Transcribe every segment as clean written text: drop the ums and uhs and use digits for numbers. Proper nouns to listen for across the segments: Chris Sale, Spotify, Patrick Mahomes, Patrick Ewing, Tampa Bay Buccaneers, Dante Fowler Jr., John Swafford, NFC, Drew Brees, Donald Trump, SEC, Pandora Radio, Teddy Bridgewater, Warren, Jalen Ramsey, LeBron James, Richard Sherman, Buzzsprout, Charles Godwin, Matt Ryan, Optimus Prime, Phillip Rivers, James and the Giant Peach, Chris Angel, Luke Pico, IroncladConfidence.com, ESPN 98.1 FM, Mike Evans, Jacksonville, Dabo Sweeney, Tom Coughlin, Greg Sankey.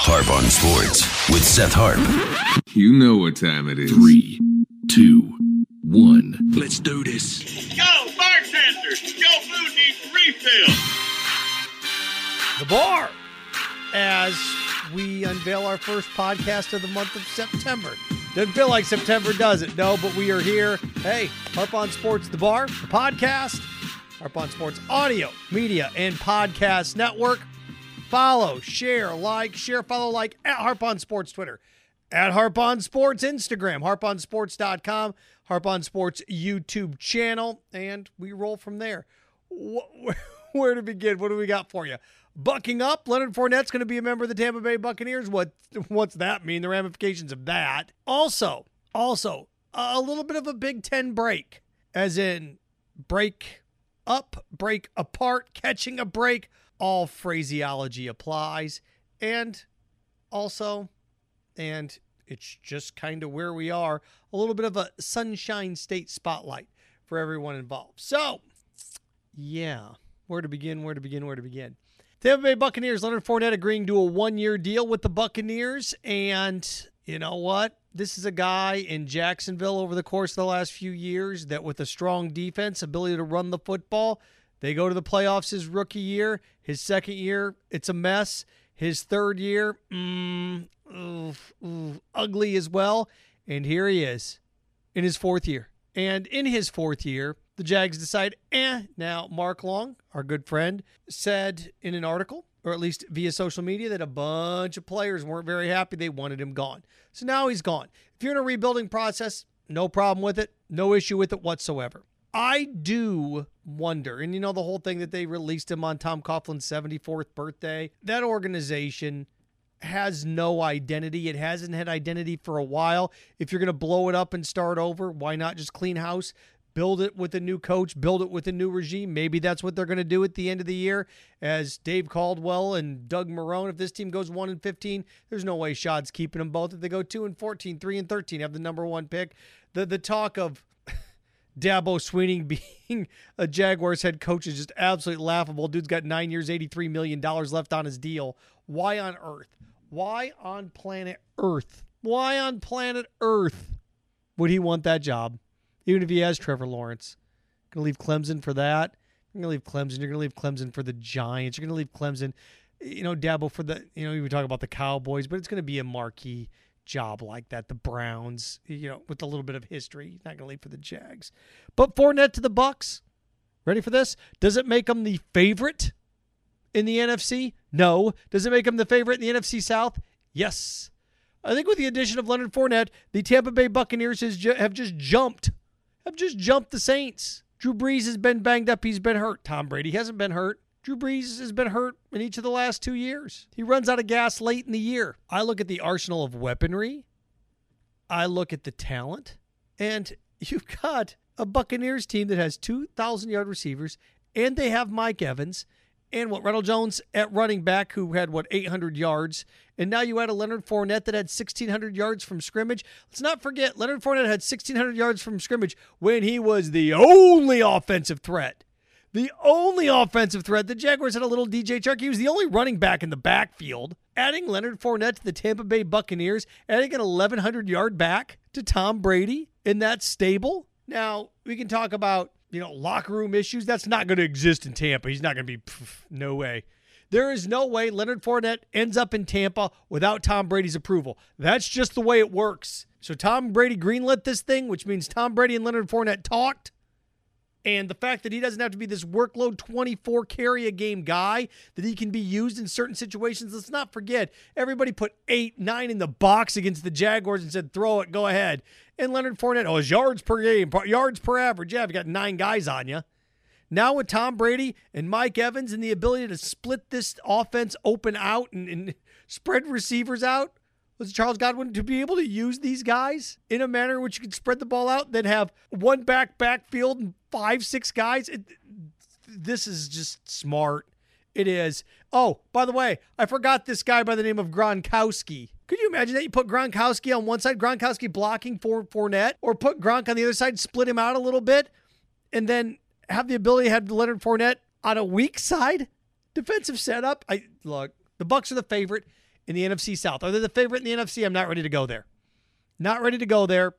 Harp on Sports with Seth Harp. You know what time it is. 3, 2, 1. Let's do this. Yo, bartender, your food needs refill. The bar, as we unveil our first podcast of the month of September. Doesn't feel like September, does it? No, but we are here. Hey, Harp on Sports, the bar, the podcast. Harp on Sports Audio, Media, and Podcast Network. Follow, share, follow, like at Harp on Sports Twitter, at Harp on Sports Instagram, harponsports.com, Harp on Sports YouTube channel, and we roll from there. Where to begin? What do we got for you? Bucking up, Leonard Fournette's going to be a member of the Tampa Bay Buccaneers. What's that mean? The ramifications of that. Also, a little bit of a Big Ten break, as in break up, break apart, catching a break. All phraseology applies, and also, and it's just kind of where we are, a little bit of a Sunshine State spotlight for everyone involved. So, yeah, where to begin. Tampa Bay Buccaneers, Leonard Fournette agreeing to a one-year deal with the Buccaneers, and you know what? This is a guy in Jacksonville over the course of the last few years that with a strong defense, ability to run the football, they go to the playoffs his rookie year. His second year, it's a mess. His third year, ugly as well. And here he is in his fourth year. And in his fourth year, the Jags decide, Now, Mark Long, our good friend, said in an article, or at least via social media, that a bunch of players weren't very happy. They wanted him gone. So now he's gone. If you're in a rebuilding process, no problem with it. No issue with it whatsoever. I do wonder, and you know the whole thing that they released him on Tom Coughlin's 74th birthday, that organization has no identity. It hasn't had identity for a while. If you're going to blow it up and start over, why not just clean house, build it with a new coach, build it with a new regime? Maybe that's what they're going to do at the end of the year as Dave Caldwell and Doug Marone. If this team goes 1-15, there's no way Shad's keeping them both. If they go 2-14, 3-13, have the number one pick. The talk of Dabo Sweeney being a Jaguars head coach is just absolutely laughable. Dude's got 9 years, $83 million left on his deal. Why on earth? Why on planet Earth? Why on planet Earth would he want that job? Even if he has Trevor Lawrence. Going to leave Clemson for that? You're going to leave Clemson. You're going to leave Clemson for the Giants. You're going to leave Clemson, Dabo for the, we talk about the Cowboys, but it's going to be a marquee job like that, the Browns, with a little bit of history. Not gonna leave for the Jags, but Fournette to the Bucs. Ready for this? Does it make them the favorite in the NFC? No. Does it make them the favorite in the NFC South? Yes. I think with the addition of Leonard Fournette, the Tampa Bay Buccaneers have just jumped the Saints. Drew Brees has been banged up. He's been hurt. Tom Brady hasn't been hurt. Drew Brees has been hurt in each of the last 2 years. He runs out of gas late in the year. I look at the arsenal of weaponry. I look at the talent. And you've got a Buccaneers team that has 2,000-yard receivers, and they have Mike Evans and Ronald Jones at running back, who had 800 yards. And now you add a Leonard Fournette that had 1,600 yards from scrimmage. Let's not forget, Leonard Fournette had 1,600 yards from scrimmage when he was the only offensive threat. The only offensive threat. The Jaguars had a little DJ Chark. He was the only running back in the backfield. Adding Leonard Fournette to the Tampa Bay Buccaneers, adding an 1,100-yard back to Tom Brady in that stable. Now, we can talk about, locker room issues. That's not going to exist in Tampa. He's not going to be, no way. There is no way Leonard Fournette ends up in Tampa without Tom Brady's approval. That's just the way it works. So Tom Brady greenlit this thing, which means Tom Brady and Leonard Fournette talked. And the fact that he doesn't have to be this workload 24-carry-a-game guy, that he can be used in certain situations. Let's not forget, everybody put 8, 9 in the box against the Jaguars and said, throw it, go ahead. And Leonard Fournette, his yards per game, yards per average. Yeah, you got 9 guys on you. Now with Tom Brady and Mike Evans and the ability to split this offense open out and spread receivers out, was Charles Godwin to be able to use these guys in a manner in which you could spread the ball out, then have one backfield and 5, 6 guys. This is just smart. It is. Oh, by the way, I forgot this guy by the name of Gronkowski. Could you imagine that? You put Gronkowski on one side, Gronkowski blocking for Fournette, or put Gronk on the other side, split him out a little bit, and then have the ability to have Leonard Fournette on a weak side defensive setup. Look, the Bucs are the favorite. in the NFC South? Are they the favorite in the NFC? I'm not ready to go there. Not ready to go there.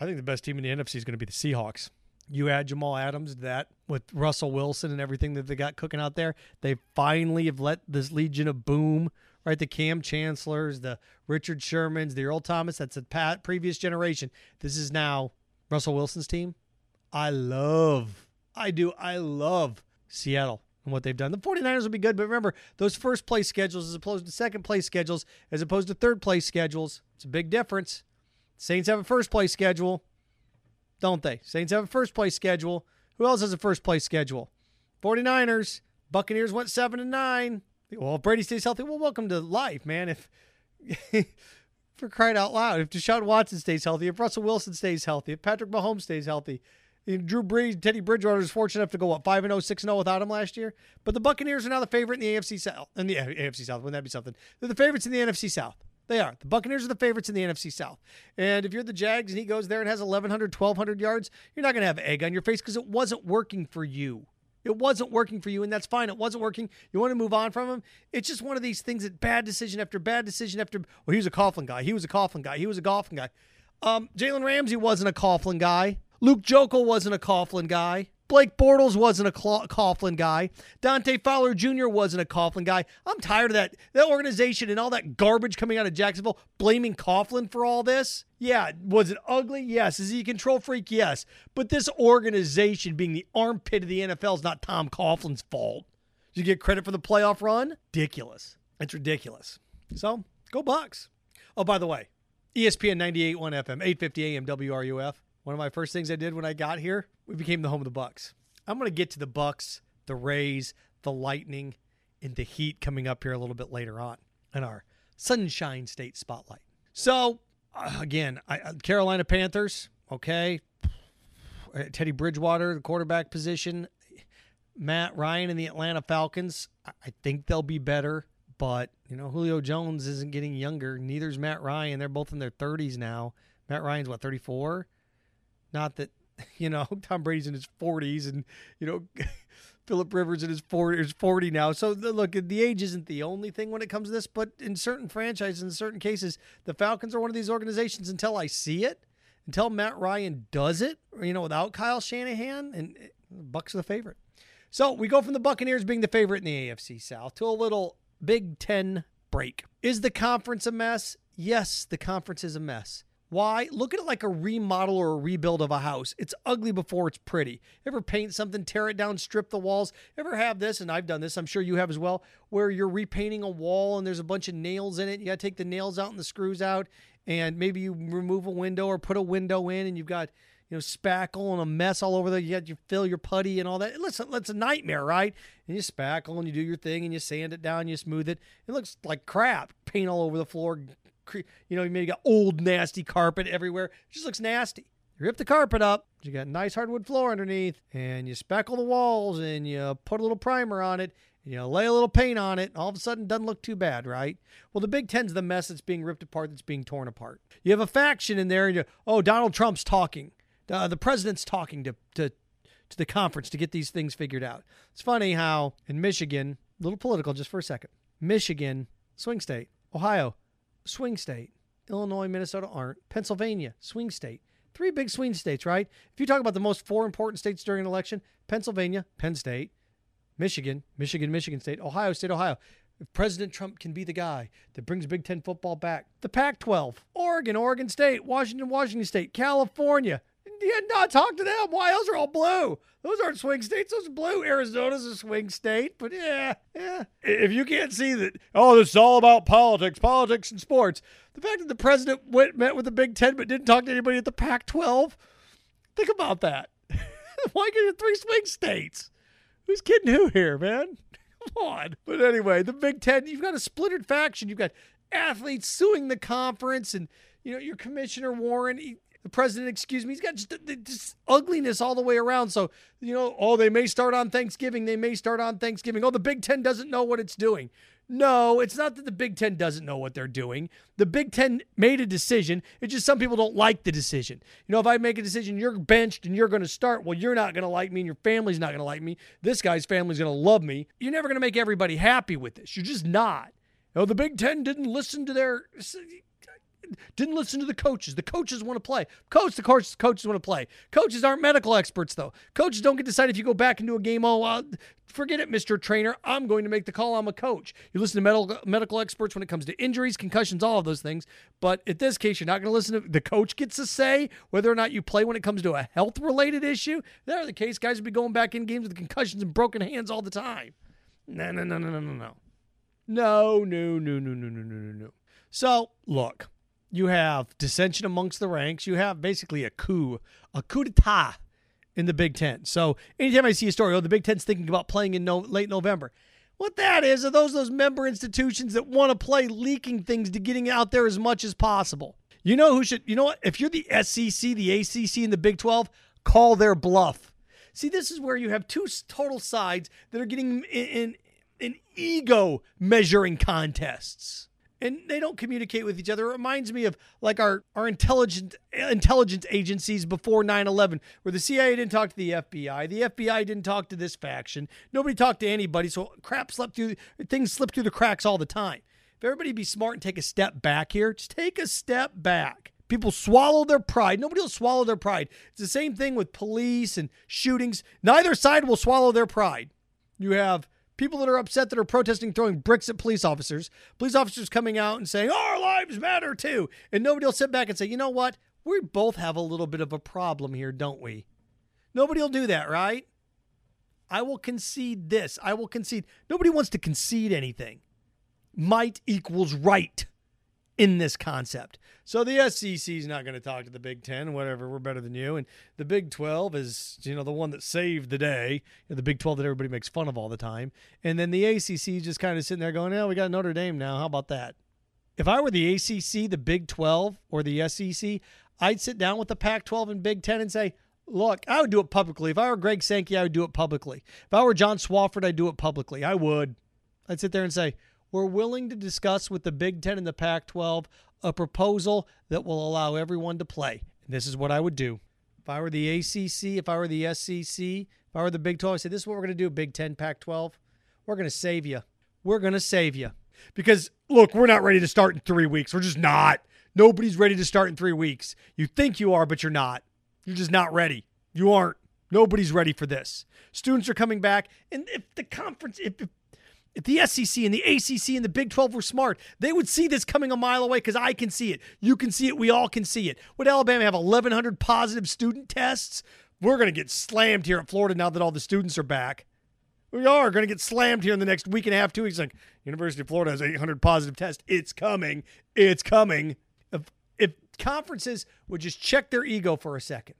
I think the best team in the NFC is going to be the Seahawks. You add Jamal Adams to that with Russell Wilson and everything that they got cooking out there. They finally have let this legion of boom, right? The Cam Chancellors, the Richard Shermans, the Earl Thomas. That's a previous generation. This is now Russell Wilson's team. I love Seattle and what they've done. The 49ers will be good, but remember, those first-place schedules as opposed to second-place schedules, as opposed to third-place schedules, it's a big difference. Saints have a first-place schedule, don't they? Saints have a first-place schedule. Who else has a first-place schedule? 49ers. Buccaneers went 7-9. Well, if Brady stays healthy, well, welcome to life, man. If for crying out loud, if Deshaun Watson stays healthy, if Russell Wilson stays healthy, if Patrick Mahomes stays healthy, and Drew Brees, Teddy Bridgewater was fortunate enough to go, 5-0, 6-0 without him last year? But the Buccaneers are now the favorite in the AFC South. In the AFC South, wouldn't that be something? They're the favorites in the NFC South. They are. The Buccaneers are the favorites in the NFC South. And if you're the Jags and he goes there and has 1,100, 1,200 yards, you're not going to have egg on your face because it wasn't working for you. It wasn't working for you, and that's fine. It wasn't working. You want to move on from him? It's just one of these things that bad decision after bad decision after – well, he was a Coughlin guy. Jalen Ramsey wasn't a Coughlin guy. Luke Joeckel wasn't a Coughlin guy. Blake Bortles wasn't a Coughlin guy. Dante Fowler Jr. wasn't a Coughlin guy. I'm tired of that. That organization and all that garbage coming out of Jacksonville, blaming Coughlin for all this. Yeah. Was it ugly? Yes. Is he a control freak? Yes. But this organization being the armpit of the NFL is not Tom Coughlin's fault. Did you get credit for the playoff run? Ridiculous. It's ridiculous. So, go Bucs. Oh, by the way, ESPN 98.1 FM, 850 AM WRUF. One of my first things I did when I got here, we became the home of the Bucs. I'm going to get to the Bucs, the Rays, the Lightning, and the Heat coming up here a little bit later on in our Sunshine State Spotlight. So, again, Carolina Panthers, okay. Teddy Bridgewater, the quarterback position. Matt Ryan and the Atlanta Falcons, I think they'll be better. But, you know, Julio Jones isn't getting younger. Neither's Matt Ryan. They're both in their 30s now. Matt Ryan's, 34? Not that, you know, Tom Brady's in his 40s and, you know, Phillip Rivers in his 40 now. So, look, the age isn't the only thing when it comes to this, but in certain franchises, in certain cases, the Falcons are one of these organizations until I see it, until Matt Ryan does it, or, you know, without Kyle Shanahan, and Bucs are the favorite. So, we go from the Buccaneers being the favorite in the AFC South to a little Big Ten break. Is the conference a mess? Yes, the conference is a mess. Why? Look at it like a remodel or a rebuild of a house. It's ugly before it's pretty. Ever paint something, tear it down, strip the walls? Ever have this, and I've done this, I'm sure you have as well, where you're repainting a wall and there's a bunch of nails in it. You got to take the nails out and the screws out, and maybe you remove a window or put a window in, and you've got, you know, spackle and a mess all over there. You got to fill your putty and all that. Listen, that's a nightmare, right? And you spackle and you do your thing and you sand it down, you smooth it. It looks like crap. Paint all over the floor. You know, you maybe got old, nasty carpet everywhere. It just looks nasty. You rip the carpet up. You got nice hardwood floor underneath. And you spackle the walls. And you put a little primer on it. And you lay a little paint on it. And all of a sudden, it doesn't look too bad, right? Well, the Big Ten's the mess that's being ripped apart, that's being torn apart. You have a faction in there. And Donald Trump's talking. The president's talking to the conference to get these things figured out. It's funny how in Michigan, a little political just for a second. Michigan, swing state. Ohio, swing state. Illinois, Minnesota aren't. Pennsylvania, swing state. Three big swing states, right? If you talk about the most four important states during an election, Pennsylvania, Penn State, Michigan, Michigan State, Ohio State, Ohio. If President Trump can be the guy that brings Big Ten football back, the Pac-12, Oregon, Oregon State, Washington, Washington State, California. Yeah, no, talk to them. Why? Those are all blue. Those aren't swing states. Those are blue. Arizona's a swing state. But yeah. If you can't see that, this is all about politics and sports. The fact that the president met with the Big Ten but didn't talk to anybody at the Pac-12, think about that. Why get you three swing states? Who's kidding who here, man? Come on. But anyway, the Big Ten, you've got a splintered faction. You've got athletes suing the conference and, you know, your commissioner, Warren, the president, excuse me, he's got just ugliness all the way around. So, you know, they may start on Thanksgiving. The Big Ten doesn't know what it's doing. No, it's not that the Big Ten doesn't know what they're doing. The Big Ten made a decision. It's just some people don't like the decision. You know, if I make a decision, you're benched and you're going to start. Well, you're not going to like me and your family's not going to like me. This guy's family's going to love me. You're never going to make everybody happy with this. You're just not. You know, the Big Ten didn't listen to the coaches. The coaches want to play. The coaches want to play. Coaches aren't medical experts, though. Coaches don't get to decide if you go back into a game. Oh, forget it, Mr. Trainer. I'm going to make the call. I'm a coach. You listen to medical experts when it comes to injuries, concussions, all of those things. But in this case, you're not going to listen to the coach gets a say whether or not you play when it comes to a health-related issue. If that were the case, guys would be going back in games with concussions and broken hands all the time. No. No. So, look. You have dissension amongst the ranks. You have basically a coup d'etat in the Big Ten. So anytime I see a story, oh, the Big Ten's thinking about playing in late November. What that is are those member institutions that want to play leaking things to getting out there as much as possible. You know who should, you know what? If you're the SEC, the ACC, and the Big 12, call their bluff. See, this is where you have two total sides that are getting in ego measuring contests. And they don't communicate with each other. It reminds me of like our intelligence agencies before 9/11, where the CIA didn't talk to the FBI. The FBI didn't talk to this faction. Nobody talked to anybody, so things slip through the cracks all the time. If everybody be smart and take a step back here, just take a step back. People swallow their pride. Nobody will swallow their pride. It's the same thing with police and shootings. Neither side will swallow their pride. You have people that are upset that are protesting, throwing bricks at police officers. Police officers coming out and saying, our lives matter too. And nobody will sit back and say, you know what? We both have a little bit of a problem here, don't we? Nobody will do that, right? I will concede this. I will concede. Nobody wants to concede anything. Might equals right in this concept. So the SEC is not going to talk to the Big Ten, whatever, we're better than you. And the Big 12 is, you know, the one that saved the day, the Big 12 that everybody makes fun of all the time. And then the ACC just kind of sitting there going, oh, we got Notre Dame now. How about that? If I were the ACC, the Big 12, or the SEC, I'd sit down with the Pac-12 and Big 10 and say, look, I would do it publicly. If I were Greg Sankey, I would do it publicly. If I were John Swafford, I'd do it publicly. I would. I'd sit there and say, we're willing to discuss with the Big Ten and the Pac-12 a proposal that will allow everyone to play. And this is what I would do. If I were the ACC, if I were the SEC, if I were the Big 12, I say, this is what we're going to do, Big Ten, Pac-12. We're going to save you. We're going to save you. Because, look, we're not ready to start in 3 weeks. We're just not. Nobody's ready to start in 3 weeks. You think you are, but you're not. You're just not ready. You aren't. Nobody's ready for this. Students are coming back. And if the conference, if the SEC and the ACC and the Big 12 were smart, they would see this coming a mile away because I can see it. You can see it. We all can see it. Would Alabama have 1,100 positive student tests? We're going to get slammed here at Florida now that all the students are back. We are going to get slammed here in the next week and a half, 2 weeks. Like, University of Florida has 800 positive tests. It's coming. It's coming. If conferences would just check their ego for a second.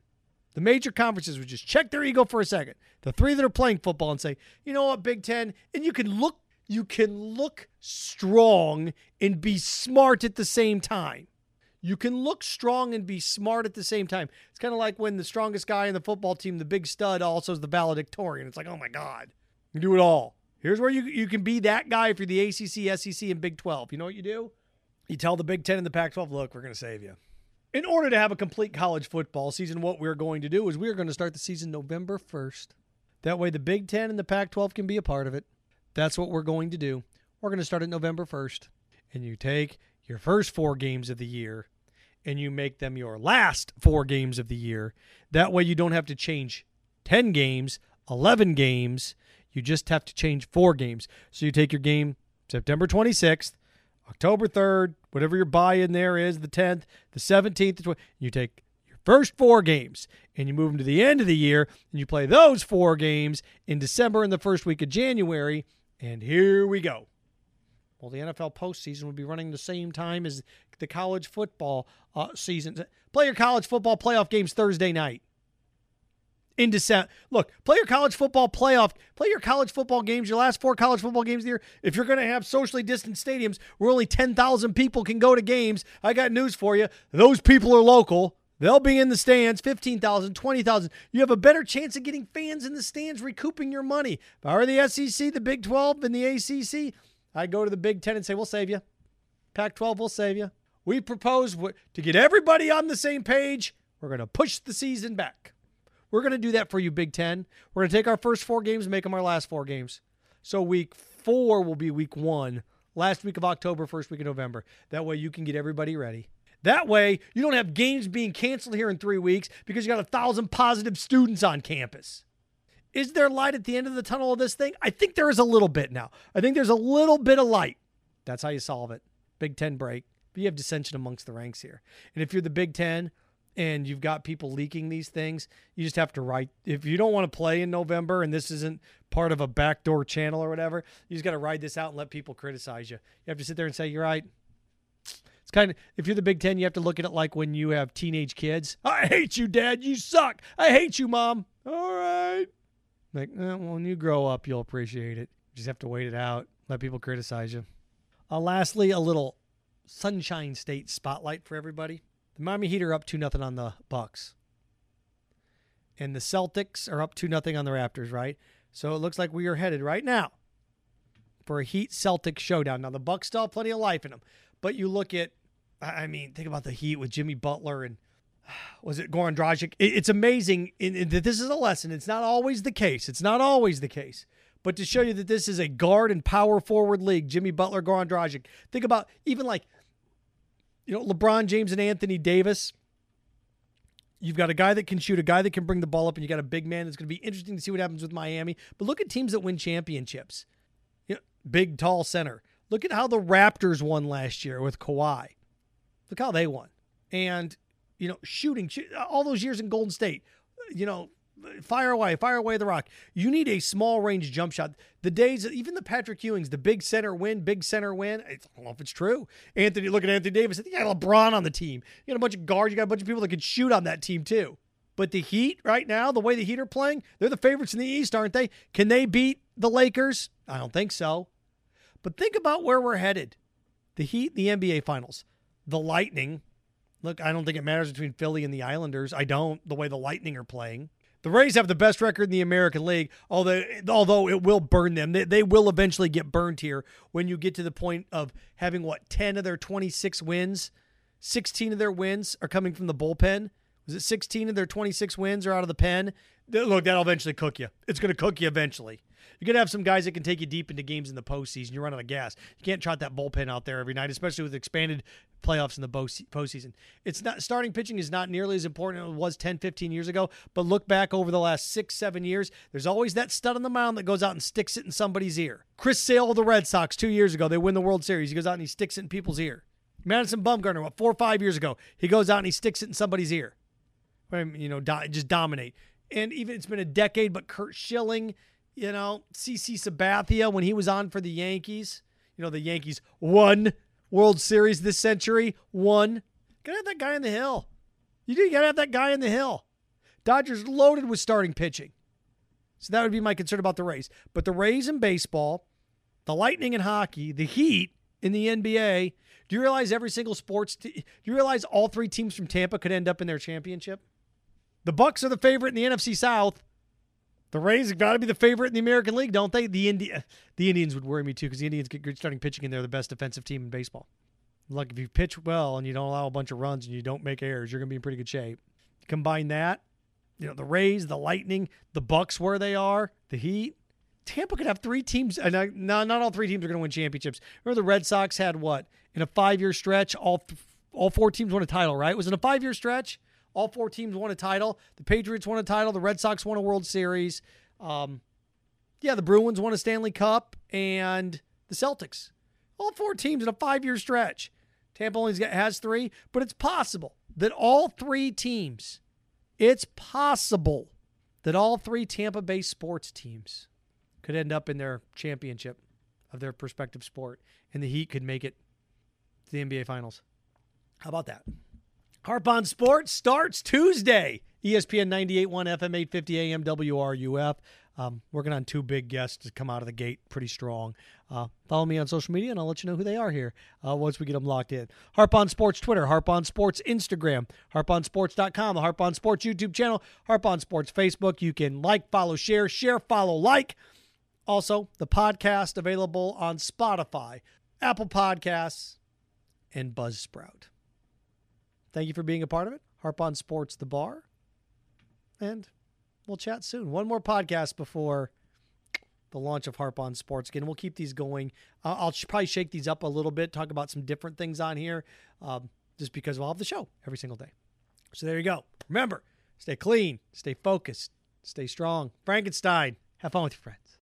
The major conferences would just check their ego for a second. The three that are playing football and say, you know what, Big Ten, and you can look strong and be smart at the same time. You can look strong and be smart at the same time. It's kind of like when the strongest guy in the football team, the big stud, also is the valedictorian. It's like, oh my God, you do it all. Here's where you can be that guy if you're the ACC, SEC, and Big 12. You know what you do? You tell the Big Ten and the Pac-12, look, we're going to save you. In order to have a complete college football season, what we're going to do is we're going to start the season November 1st. That way the Big Ten and the Pac-12 can be a part of it. That's what we're going to do. We're going to start it November 1st. And you take your first 4 games of the year and you make them your last 4 games of the year. That way you don't have to change 10 games, 11 games. You just have to change 4 games. So you take your game September 26th, October 3rd, whatever your buy-in there is, the 10th, the 17th, the 20th. You take your first 4 games and you move them to the end of the year and you play those 4 games in December and the first week of January. And here we go. Well, the NFL postseason would be running the same time as the college football season. Play your college football playoff games Thursday night. In December, look, play your college football games, your last 4 college football games of the year. If you're going to have socially distanced stadiums where only 10,000 people can go to games, I got news for you. Those people are local. They'll be in the stands, 15,000, 20,000. You have a better chance of getting fans in the stands, recouping your money. If I were the SEC, the Big 12, and the ACC, I'd go to the Big 10 and say, we'll save you. Pac-12, we'll save you. We propose to get everybody on the same page. We're going to push the season back. We're going to do that for you, Big Ten. We're going to take our first 4 games and make them our last 4 games. So week 4 will be week 1. last week of October, first week of November. That way you can get everybody ready. That way you don't have games being canceled here in 3 weeks because you got 1,000 positive students on campus. Is there light at the end of the tunnel of this thing? I think there is a little bit now. I think there's a little bit of light. That's how you solve it. Big Ten break. But you have dissension amongst the ranks here. And if you're the Big Ten and you've got people leaking these things, you just have to write. If you don't want to play in November and this isn't part of a backdoor channel or whatever, you just got to ride this out and let people criticize you. You have to sit there and say, you're right. It's kind of, if you're the Big Ten, you have to look at it like when you have teenage kids. I hate you, Dad. You suck. I hate you, Mom. All right. Like, well, when you grow up, you'll appreciate it. You just have to wait it out. Let people criticize you. Lastly, a little Sunshine State spotlight for everybody. The Miami Heat are up 2-0 on the Bucks. And the Celtics are up 2-0 on the Raptors, right? So it looks like we are headed right now for a Heat-Celtic showdown. Now, the Bucks still have plenty of life in them. But you look at, I mean, think about the Heat with Jimmy Butler and was it Goran Dragic? It's amazing that this is a lesson. It's not always the case. It's not always the case. But to show you that this is a guard and power forward league, Jimmy Butler, Goran Dragic. Think about even like, you know, LeBron James and Anthony Davis. You've got a guy that can shoot, a guy that can bring the ball up, and you got a big man. It's going to be interesting to see what happens with Miami. But look at teams that win championships. You know, big, tall center. Look at how the Raptors won last year with Kawhi. Look how they won. And you know, shooting all those years in Golden State, you know, fire away the rock. You need a small range jump shot. The days, even the Patrick Ewing's, the big center win. I don't know if it's true. Look at Anthony Davis. I think you got LeBron on the team. You got a bunch of guards. You got a bunch of people that can shoot on that team too. But the Heat right now, the way the Heat are playing, they're the favorites in the East, aren't they? Can they beat the Lakers? I don't think so. But think about where we're headed. The Heat, the NBA Finals, the Lightning. Look, I don't think it matters between Philly and the Islanders. The way the Lightning are playing. The Rays have the best record in the American League, although it will burn them. They will eventually get burned here when you get to the point of having, 10 of their 26 wins? 16 of their wins are coming from the bullpen. Was it 16 of their 26 wins are out of the pen? Look, that'll eventually cook you. It's going to cook you eventually. You're going to have some guys that can take you deep into games in the postseason. You're running out of gas. You can't trot that bullpen out there every night, especially with expanded playoffs in the postseason. It's not, starting pitching is not nearly as important as it was 10, 15 years ago, but look back over the last 6-7 years, there's always that stud on the mound that goes out and sticks it in somebody's ear. Chris Sale of the Red Sox 2 years ago, they win the World Series. He goes out and he sticks it in people's ear. Madison Bumgarner, 4 or 5 years ago, he goes out and he sticks it in somebody's ear. You know, just dominate. And even it's been a decade, but Curt Schilling, you know, CC Sabathia, when he was on for the Yankees, you know, the Yankees won World Series this century, Gotta have that guy in the hill. You gotta have that guy in the hill. Dodgers loaded with starting pitching. So that would be my concern about the Rays. But the Rays in baseball, the Lightning in hockey, the Heat in the NBA, do you realize every single sports do you realize all three teams from Tampa could end up in their championship? The Bucks are the favorite in the NFC South. The Rays have got to be the favorite in the American League, don't they? The Indians would worry me, too, because the Indians get good starting pitching, and they're the best defensive team in baseball. Look, if you pitch well and you don't allow a bunch of runs and you don't make errors, you're going to be in pretty good shape. Combine that, you know, the Rays, the Lightning, the Bucks where they are, the Heat. Tampa could have three teams. And not all three teams are going to win championships. Remember the Red Sox had what? In a 5-year stretch, all four teams won a title, right? Was it a 5-year stretch? All four teams won a title. The Patriots won a title. The Red Sox won a World Series. The Bruins won a Stanley Cup. And the Celtics. All four teams in a 5-year stretch. Tampa only has three. But it's possible that all three teams, Tampa Bay sports teams could end up in their championship of their prospective sport. And the Heat could make it to the NBA Finals. How about that? Harp on Sports starts Tuesday. ESPN 98.1 FM, 850 AM, WRUF. Working on two big guests to come out of the gate pretty strong. Follow me on social media, and I'll let you know who they are here once we get them locked in. Harp on Sports Twitter, Harp on Sports Instagram, harponsports.com, the Harp on Sports YouTube channel, Harp on Sports Facebook. You can like, follow, share, follow, like. Also, the podcast available on Spotify, Apple Podcasts, and Buzzsprout. Thank you for being a part of it. Harp on Sports, the bar. And we'll chat soon. One more podcast before the launch of Harp on Sports. Again, we'll keep these going. I'll probably shake these up a little bit, talk about some different things on here, just because we'll have the show every single day. So there you go. Remember, stay clean, stay focused, stay strong. Frankenstein, have fun with your friends.